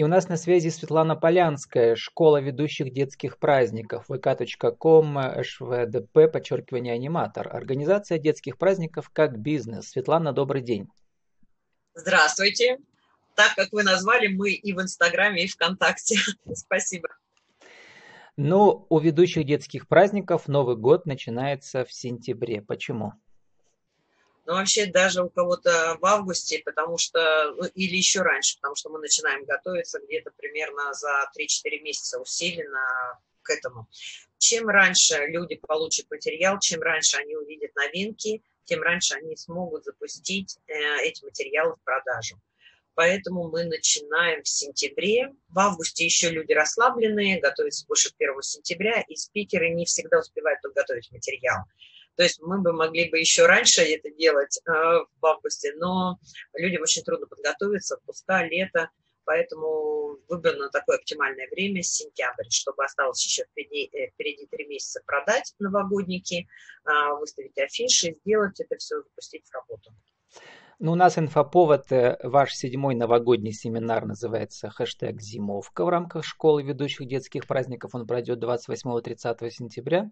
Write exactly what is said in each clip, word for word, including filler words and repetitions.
И у нас на связи Светлана Полянская, школа ведущих детских праздников, вэ ка точка ком слэш вэ дэ пэ подчеркивание аниматор, организация детских праздников как бизнес. Светлана, добрый день. Здравствуйте. Так как вы назвали, мы и в Инстаграме, и ВКонтакте. Спасибо. Ну, у ведущих детских праздников Новый год начинается в сентябре. Почему? Ну, вообще, даже у кого-то в августе, потому что, ну, или еще раньше, потому что мы начинаем готовиться где-то примерно за три-четыре месяца усиленно к этому. Чем раньше люди получат материал, чем раньше они увидят новинки, тем раньше они смогут запустить эти материалы в продажу. Поэтому мы начинаем в сентябре. В августе еще люди расслабленные, готовятся больше первого сентября, и спикеры не всегда успевают подготовить материал. То есть мы бы могли бы еще раньше это делать э, в августе, но людям очень трудно подготовиться, отпуска, лето, поэтому выбрано такое оптимальное время, сентябрь, чтобы осталось еще впереди, впереди три месяца продать новогодники, э, выставить афиши, сделать это все, запустить в работу. Ну, у нас инфоповод, ваш седьмой новогодний семинар называется хэштег «Зимовка» в рамках школы ведущих детских праздников. Он пройдет двадцать восьмого — тридцатого сентября,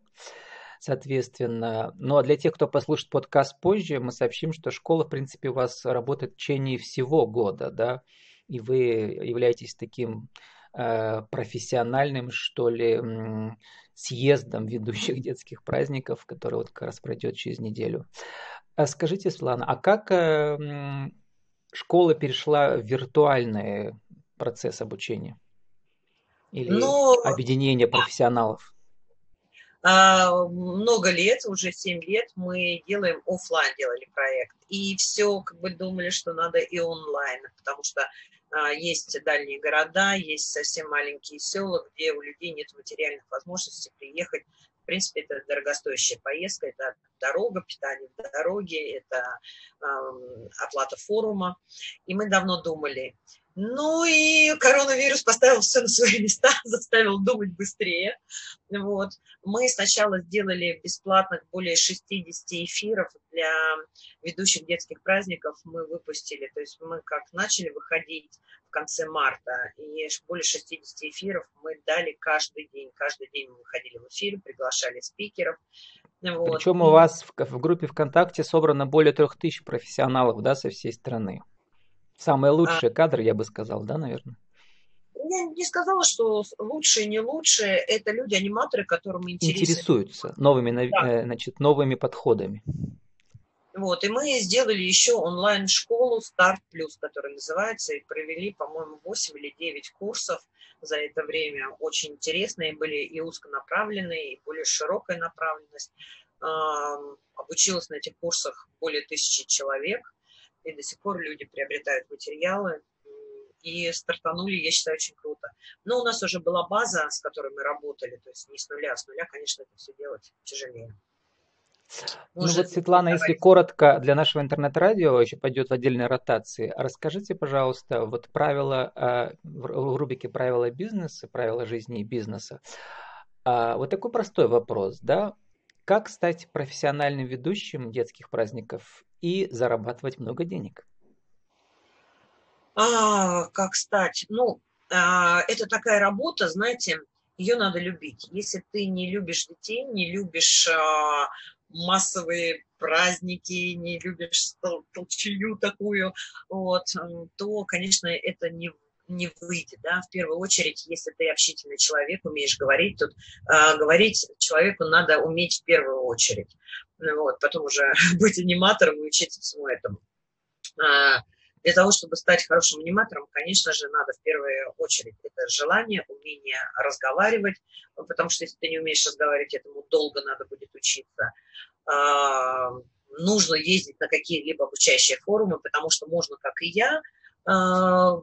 соответственно. Ну, а для тех, кто послушает подкаст позже, мы сообщим, что школа, в принципе, у вас работает в течение всего года, да, и вы являетесь таким э, профессиональным, что ли, э, съездом ведущих детских праздников, который вот как раз пройдет через неделю. Скажите, Светлана, а как школа перешла в виртуальный процесс обучения или Но... объединение профессионалов? Много лет, уже семь лет, мы делаем офлайн, делали проект. И все, как бы думали, что надо и онлайн, потому что есть дальние города, есть совсем маленькие села, где у людей нет материальных возможностей приехать. В принципе, это дорогостоящая поездка, это дорога, питание в дороге, это э, оплата форума. И мы давно думали. Ну и коронавирус поставил все на свои места, заставил думать быстрее. Вот. Мы сначала сделали бесплатных более шестидесяти эфиров для ведущих детских праздников. Мы выпустили, то есть мы как начали выходить в конце марта, и более шестидесяти эфиров мы дали каждый день. Каждый день мы выходили в эфир, приглашали спикеров. Вот. Причем у вас в, в группе ВКонтакте собрано более трех тысяч профессионалов, да, со всей страны. Самые лучшие кадры, я бы сказал, да, наверное? Я не сказала, что лучшие, не лучшие. Это люди-аниматоры, которым интересуют. Интересуются новыми, да. Значит, новыми подходами. Вот, и мы сделали еще онлайн-школу «Старт Плюс», которая называется, и провели, по-моему, восемь или девять курсов за это время. Очень интересные были и узконаправленные, и более широкая направленность. Обучилось на этих курсах более тысячи человек. И до сих пор люди приобретают материалы и стартанули, я считаю, очень круто. Но у нас уже была база, с которой мы работали, то есть не с нуля, а с нуля, конечно, это все делать тяжелее. Ну вот, Светлана, давайте, если коротко, для нашего интернет-радио еще пойдет в отдельной ротации. Расскажите, пожалуйста, вот правила в рубрике «Правила бизнеса», «Правила жизни и бизнеса». Вот такой простой вопрос, да? Как стать профессиональным ведущим детских праздников и зарабатывать много денег? А, как стать? Ну, а, это такая работа, знаете, ее надо любить. Если ты не любишь детей, не любишь а, массовые праздники, не любишь тол- толчую такую, вот, то, конечно, это не не выйдет, да, в первую очередь, если ты общительный человек, умеешь говорить, тут а, говорить человеку надо уметь в первую очередь, вот, потом уже быть аниматором и учиться всему этому. А, для того, чтобы стать хорошим аниматором, конечно же, надо в первую очередь это желание, умение разговаривать, потому что если ты не умеешь разговаривать, этому долго надо будет учиться. А, нужно ездить на какие-либо обучающие форумы, потому что можно, как и я, а,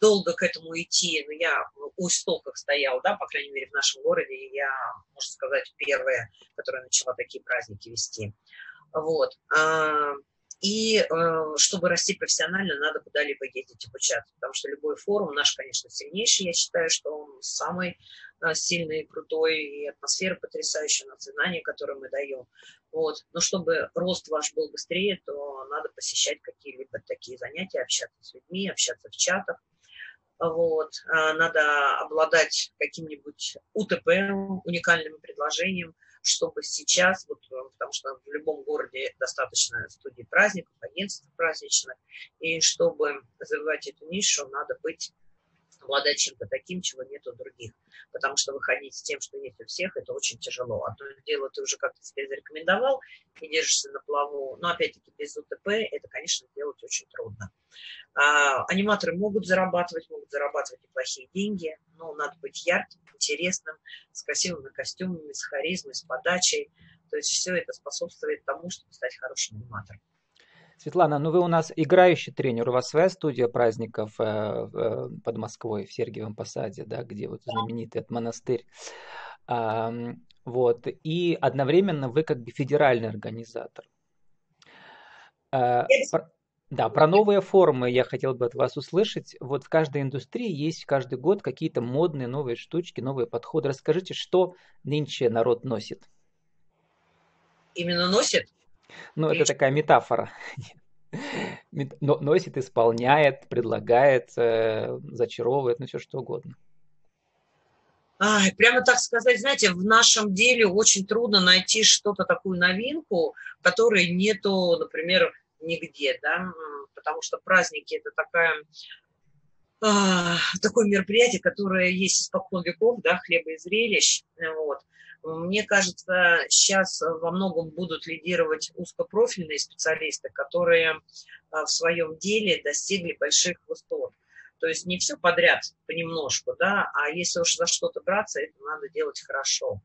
долго к этому идти, но я у истоков стояла, да, по крайней мере, в нашем городе, и я, можно сказать, первая, которая начала такие праздники вести. Вот. И чтобы расти профессионально, надо куда-либо ездить обучаться, потому что любой форум, наш, конечно, сильнейший, я считаю, что он самый сильный, крутой, и атмосфера потрясающая, на знания, которые мы даем. Вот. Но чтобы рост ваш был быстрее, то надо посещать какие-либо такие занятия, общаться с людьми, общаться в чатах. Вот. Надо обладать каким-нибудь УТП, уникальным предложением, чтобы сейчас, вот, потому что в любом городе достаточно студий праздников, агентств праздничных, и чтобы развивать эту нишу, надо быть, обладать чем-то таким, чего нет у других. Потому что выходить с тем, что нет у всех, это очень тяжело. А то дело ты уже как-то себе зарекомендовал и держишься на плаву. Но опять-таки без УТП это, конечно, делать очень трудно. А, аниматоры могут зарабатывать, могут зарабатывать неплохие деньги, но надо быть ярким, интересным, с красивыми костюмами, с харизмой, с подачей. То есть все это способствует тому, чтобы стать хорошим аниматором. Светлана, ну вы у нас играющий тренер, у вас своя студия праздников э, э, под Москвой, в Сергиевом Посаде, да, где вот знаменитый этот монастырь. А, вот, и одновременно вы как бы федеральный организатор. А, про, да, про новые формы я хотел бы от вас услышать. Вот в каждой индустрии есть каждый год какие-то модные новые штучки, новые подходы. Расскажите, что нынче народ носит? Именно носит? Ну, это такая метафора. Носит, исполняет, предлагает, зачаровывает, ну, все что угодно. Ай, прямо так сказать, знаете, в нашем деле очень трудно найти что-то, такую новинку, которой нету, например, нигде, да, потому что праздники – это такая... такое мероприятие, которое есть испокон веков, да, хлеба и зрелищ. Вот. Мне кажется, сейчас во многом будут лидировать узкопрофильные специалисты, которые в своем деле достигли больших высот. То есть не все подряд понемножку, да, а если уж за что-то браться, это надо делать хорошо.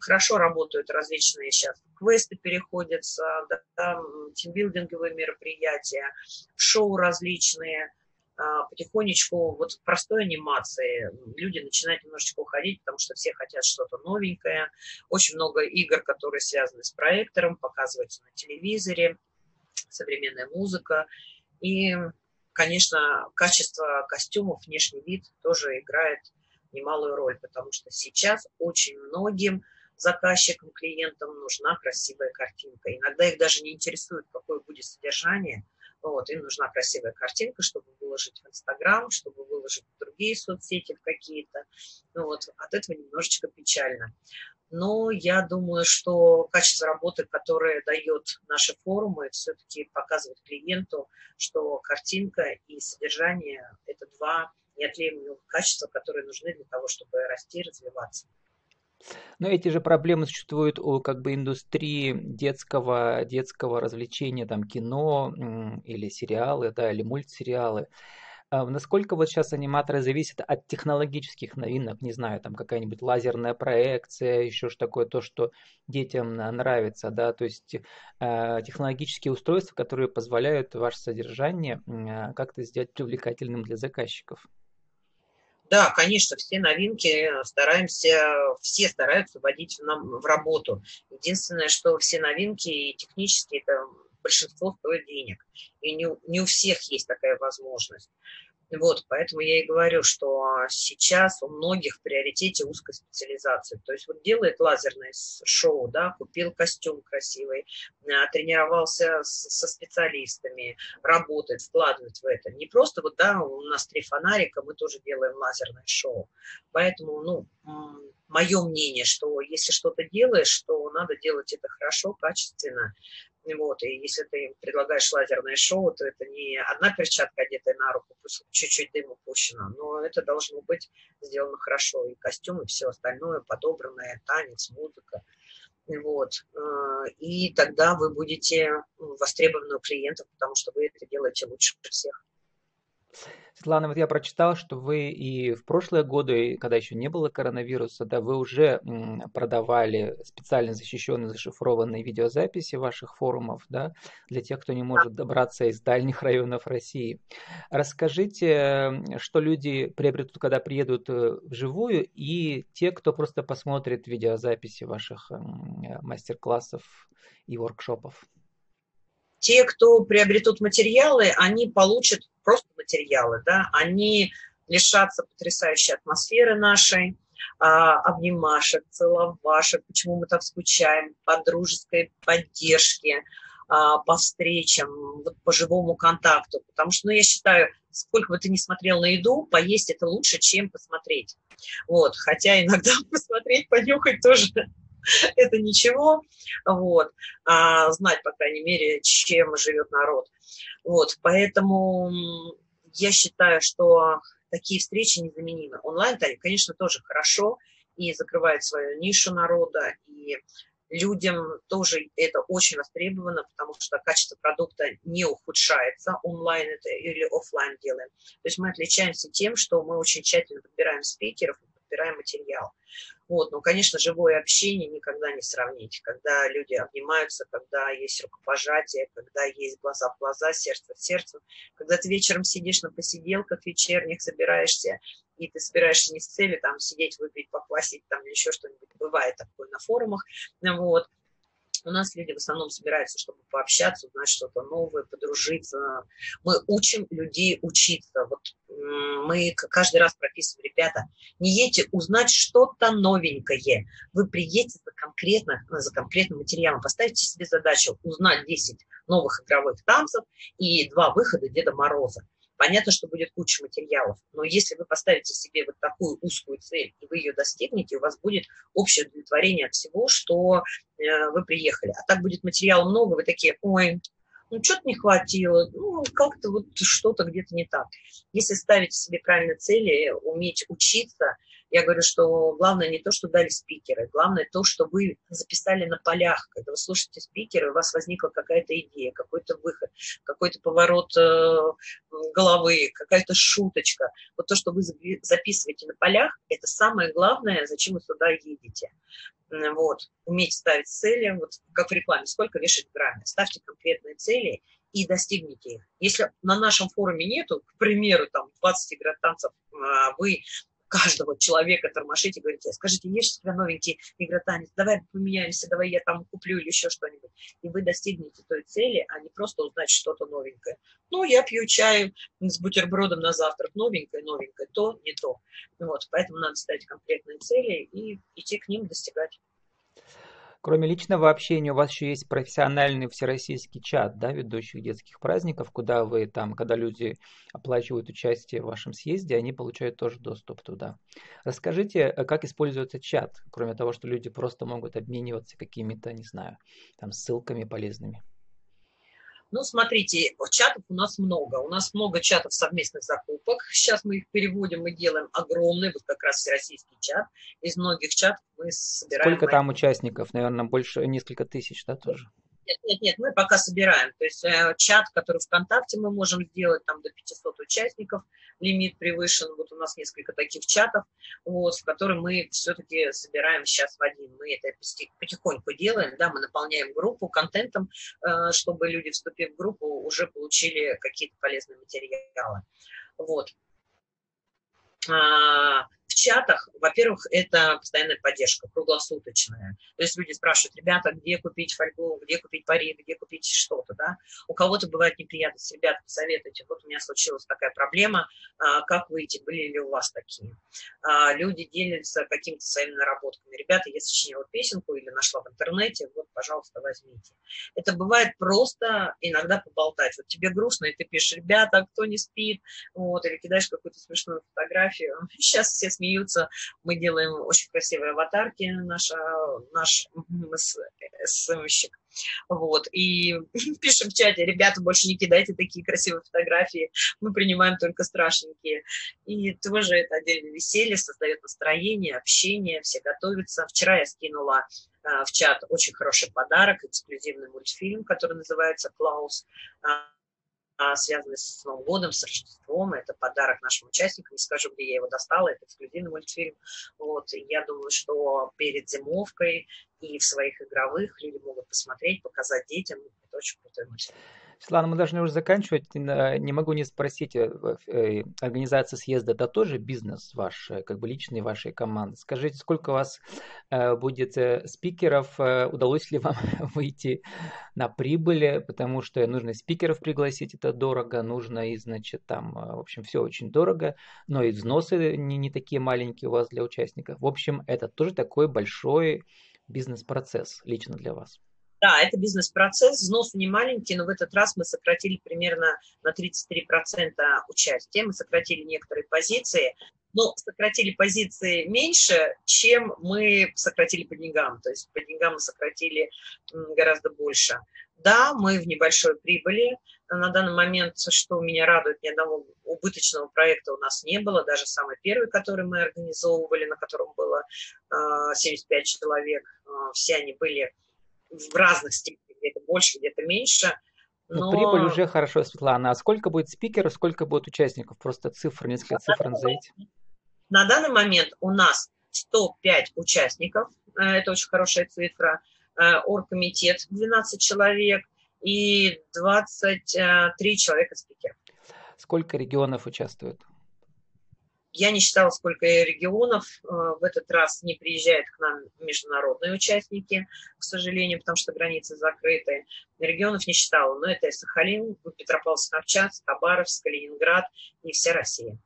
Хорошо работают различные сейчас квесты, переходятся, да, тимбилдинговые мероприятия, шоу различные. Потихонечку вот в простой анимации люди начинают немножечко уходить, потому что все хотят что-то новенькое. Очень много игр, которые связаны с проектором, показываются на телевизоре, современная музыка. И, конечно, качество костюмов, внешний вид тоже играет немалую роль, потому что сейчас очень многим заказчикам, клиентам нужна красивая картинка. Иногда их даже не интересует, какое будет содержание. Вот, им нужна красивая картинка, чтобы выложить в Инстаграм, чтобы выложить в другие соцсети какие-то. Ну, вот, от этого немножечко печально. Но я думаю, что качество работы, которое дает наши форумы, все-таки показывает клиенту, что картинка и содержание – это два неотъемлемых качества, которые нужны для того, чтобы расти и развиваться. Но эти же проблемы существуют у как бы индустрии детского, детского развлечения, там кино или сериалы, да, или мультсериалы. Насколько вот сейчас аниматоры зависят от технологических новинок, не знаю, там какая-нибудь лазерная проекция, еще что такое, то, что детям нравится, да, то есть технологические устройства, которые позволяют ваше содержание как-то сделать привлекательным для заказчиков. Да, конечно, все новинки стараемся, все стараются вводить в, нам, в работу. Единственное, что все новинки и технические, это большинство стоит денег. И не, не у всех есть такая возможность. Вот, поэтому я и говорю, что сейчас у многих в приоритете узкая специализация. То есть вот делает лазерное шоу, да, купил костюм красивый, тренировался со специалистами, работает, вкладывает в это. Не просто вот, да, у нас три фонарика, мы тоже делаем лазерное шоу. Поэтому, ну, мое мнение, что если что-то делаешь, то надо делать это хорошо, качественно. Вот, и если ты предлагаешь лазерное шоу, то это не одна перчатка, одетая на руку, пусть чуть-чуть дыму пущена, но это должно быть сделано хорошо. И костюм, и все остальное, подобранное, танец, музыка. Вот. И тогда вы будете востребованы у клиентов, потому что вы это делаете лучше всех. Светлана, вот я прочитал, что вы и в прошлые годы, когда еще не было коронавируса, да, вы уже продавали специально защищенные, зашифрованные видеозаписи ваших форумов, да, для тех, кто не может добраться из дальних районов России. Расскажите, что люди приобретут, когда приедут вживую, и те, кто просто посмотрит видеозаписи ваших мастер-классов и воркшопов. Те, кто приобретут материалы, они получат просто материалы, да, они лишатся потрясающей атмосферы нашей, а, обнимашек, целовашек, почему мы так скучаем, подружеской поддержки, по встречам, по живому контакту, потому что, ну, я считаю, сколько бы ты ни смотрел на еду, поесть это лучше, чем посмотреть. Вот, хотя иногда посмотреть, понюхать тоже это ничего, вот, а знать, по крайней мере, чем живет народ. Вот, поэтому я считаю, что такие встречи незаменимы. Онлайн, конечно, тоже хорошо, и закрывает свою нишу народа, и людям тоже это очень востребовано, потому что качество продукта не ухудшается, онлайн это или офлайн делаем. То есть мы отличаемся тем, что мы очень тщательно подбираем спикеров, подбираем материал. Вот, ну, конечно, живое общение никогда не сравнить, когда люди обнимаются, когда есть рукопожатие, когда есть глаза в глаза, сердце в сердце, когда ты вечером сидишь на посиделках вечерних, собираешься, и ты собираешься не с целью там сидеть, выпить, поквасить, там еще что-нибудь, бывает такое на форумах, вот. У нас люди в основном собираются, чтобы пообщаться, узнать что-то новое, подружиться. Мы учим людей учиться. Вот мы каждый раз прописываем, ребята, не едьте узнать что-то новенькое. Вы приедете конкретно, за конкретным материалом. Поставьте себе задачу узнать десять новых игровых танцев и два выхода Деда Мороза. Понятно, что будет куча материалов, но если вы поставите себе вот такую узкую цель, и вы ее достигнете, у вас будет общее удовлетворение от всего, что э, вы приехали. А так будет материала много, вы такие, ой, ну что-то не хватило, ну как-то вот что-то где-то не так. Если ставите себе правильные цели, уметь учиться, я говорю, что главное не то, что дали спикеры, главное то, что вы записали на полях, когда вы слушаете спикеры, у вас возникла какая-то идея, какой-то выход, какой-то поворот головы, какая-то шуточка. Вот то, что вы записываете на полях, это самое главное, зачем вы сюда едете. Вот, уметь ставить цели, вот как в рекламе, сколько вешать в грамме, ставьте конкретные цели и достигните их. Если на нашем форуме нету, к примеру, там двадцать игротанцев, вы каждого человека тормошите, говорите, скажите, есть у тебя новенький игротанец, давай поменяемся, давай я там куплю или еще что-нибудь. И вы достигнете той цели, а не просто узнать что-то новенькое. Ну, я пью чай с бутербродом на завтрак, новенькое, новенькое, то, не то. Вот, поэтому надо ставить конкретные цели и идти к ним достигать. Кроме личного общения, у вас еще есть профессиональный всероссийский чат, да, ведущих детских праздников, куда вы там, когда люди оплачивают участие в вашем съезде, они получают тоже доступ туда. Расскажите, как используется чат, кроме того, что люди просто могут обмениваться какими-то, не знаю, там ссылками полезными. Ну, смотрите, чатов у нас много. У нас много чатов совместных закупок. Сейчас мы их переводим и делаем огромный, вот как раз всероссийский чат. Из многих чатов мы собираем... Сколько там участников? Наверное, больше, несколько тысяч, да, тоже? Нет, нет, нет, мы пока собираем. То есть э, чат, который ВКонтакте мы можем сделать, там до пятисот участников, лимит превышен. Вот у нас несколько таких чатов, вот, в которые мы все-таки собираем сейчас в один. Мы это потихоньку делаем, да, мы наполняем группу контентом, э, чтобы люди, вступив в группу, уже получили какие-то полезные материалы. Вот. А, в чатах, во-первых, это постоянная поддержка, круглосуточная. То есть люди спрашивают, ребята, где купить фольгу, где купить парик, где купить что-то, да? У кого-то бывает неприятность, ребята, посоветуйте, вот у меня случилась такая проблема, а, как выйти, были ли у вас такие? А, люди делятся какими-то своими наработками. Ребята, я сочинила песенку или нашла в интернете, вот, пожалуйста, возьмите. Это бывает просто иногда поболтать. Вот тебе грустно, и ты пишешь, ребята, кто не спит, вот, или кидаешь какую-то смешную фотографию. Сейчас все смеются, мы делаем очень красивые аватарки, наша, наш эс эм-щик, вот, и пишем в чате, ребята, больше не кидайте такие красивые фотографии, мы принимаем только страшненькие, и тоже это отдельное веселье, создает настроение, общение, все готовятся. Вчера я скинула а, в чат очень хороший подарок, эксклюзивный мультфильм, который называется «Клаус», связанный с Новым годом, с Рождеством. Это подарок нашим участникам. Не скажу, где я его достала. Это эксклюзивный мультфильм. Вот. Я думаю, что перед зимовкой и в своих игровых люди могут посмотреть, показать детям. Это очень крутой мультфильм. Светлана, мы должны уже заканчивать. Не могу не спросить, организация съезда – это тоже бизнес ваш, как бы личный вашей команды. Скажите, сколько у вас будет спикеров? Удалось ли вам выйти на прибыль? Потому что нужно спикеров пригласить, это дорого, нужно и, значит, там, в общем, все очень дорого, но и взносы не, не такие маленькие у вас для участников. В общем, это тоже такой большой бизнес-процесс лично для вас. Да, это бизнес-процесс, взнос немаленький, но в этот раз мы сократили примерно на тридцать три процента участия, мы сократили некоторые позиции, но сократили позиции меньше, чем мы сократили по деньгам, то есть по деньгам мы сократили гораздо больше. Да, мы в небольшой прибыли на данный момент, что меня радует, ни одного убыточного проекта у нас не было, даже самый первый, который мы организовывали, на котором было семьдесят пять человек, все они были в разных степенях, где-то больше, где-то меньше. Но... Ну, прибыль уже хорошо, Светлана. А сколько будет спикеров, сколько будет участников? Просто цифры, несколько цифр назовите. На данный момент у нас сто пять участников, это очень хорошая цифра, оргкомитет двенадцать человек и двадцать три человека спикеров. Сколько регионов участвует? Я не считала, сколько регионов. В этот раз не приезжают к нам международные участники, к сожалению, потому что границы закрыты. Регионов не считала, но это и Сахалин, Петропавловск-Камчатск, Хабаровск, Калининград и вся Россия.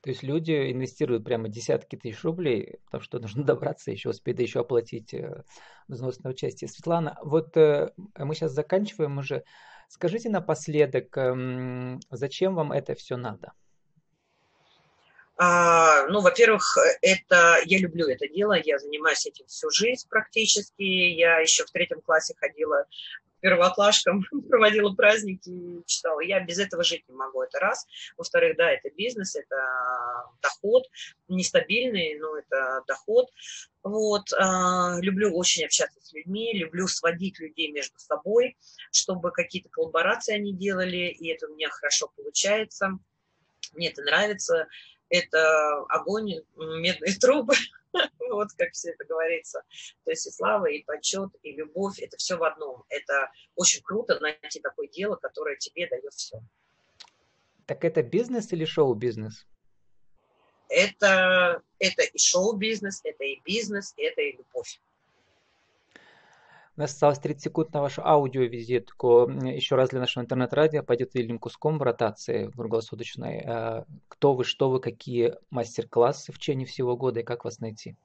То есть люди инвестируют прямо десятки тысяч рублей, потому что нужно добраться еще, успеть, да еще оплатить взнос на участие. Светлана, вот мы сейчас заканчиваем уже. Скажите напоследок, зачем вам это все надо? Ну, во-первых, это я люблю это дело, я занимаюсь этим всю жизнь практически. Я еще в третьем классе ходила первоклашкам, проводила праздники, читала. Я без этого жить не могу, это раз. Во-вторых, да, это бизнес, это доход, нестабильный, но это доход. Вот, люблю очень общаться с людьми, люблю сводить людей между собой, чтобы какие-то коллаборации они делали, и это у меня хорошо получается, мне это нравится. Это огонь, медные трубы, вот как все это говорится. То есть и слава, и почет, и любовь, это все в одном. Это очень круто найти такое дело, которое тебе дает все. Так это бизнес или шоу-бизнес? Это, это и шоу-бизнес, это и бизнес, это и любовь. У нас осталось тридцать секунд на вашу аудиовизитку. Еще раз для нашего интернет-радио пойдет длинным куском в ротации круглосуточной. Кто вы, что вы, какие мастер-классы в течение всего года и как вас найти?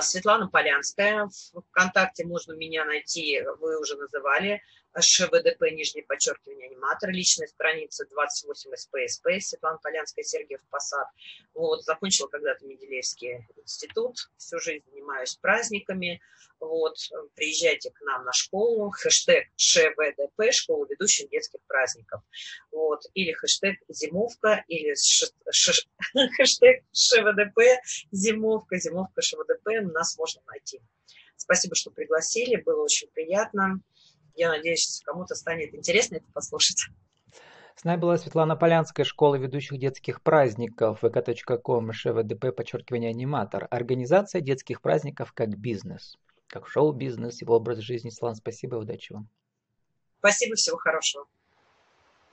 Светлана Полянская. Вконтакте можно меня найти, вы уже называли, ШВДП, нижнее подчеркивание, аниматор, личная страница двадцать восемь эс пэ эс пэ, Светлана Полянская, Сергиев Посад. Вот, закончила когда-то Менделеевский институт, всю жизнь занимаюсь праздниками. Вот, приезжайте к нам на школу, хэштег ШВДП, школа ведущих детских праздников. Вот, или хэштег зимовка, или ш... Ш... хэштег ШВДП, зимовка, зимовка ШВДП. Нас можно найти. Спасибо, что пригласили, было очень приятно. Я надеюсь, кому-то станет интересно это послушать. С нами была Светлана Полянская, школа ведущих детских праздников, вэ ка точка ком, швдп, подчеркивание, аниматор. Организация детских праздников как бизнес, как шоу-бизнес, его образ жизни. Светлана, спасибо и удачи вам. Спасибо, всего хорошего.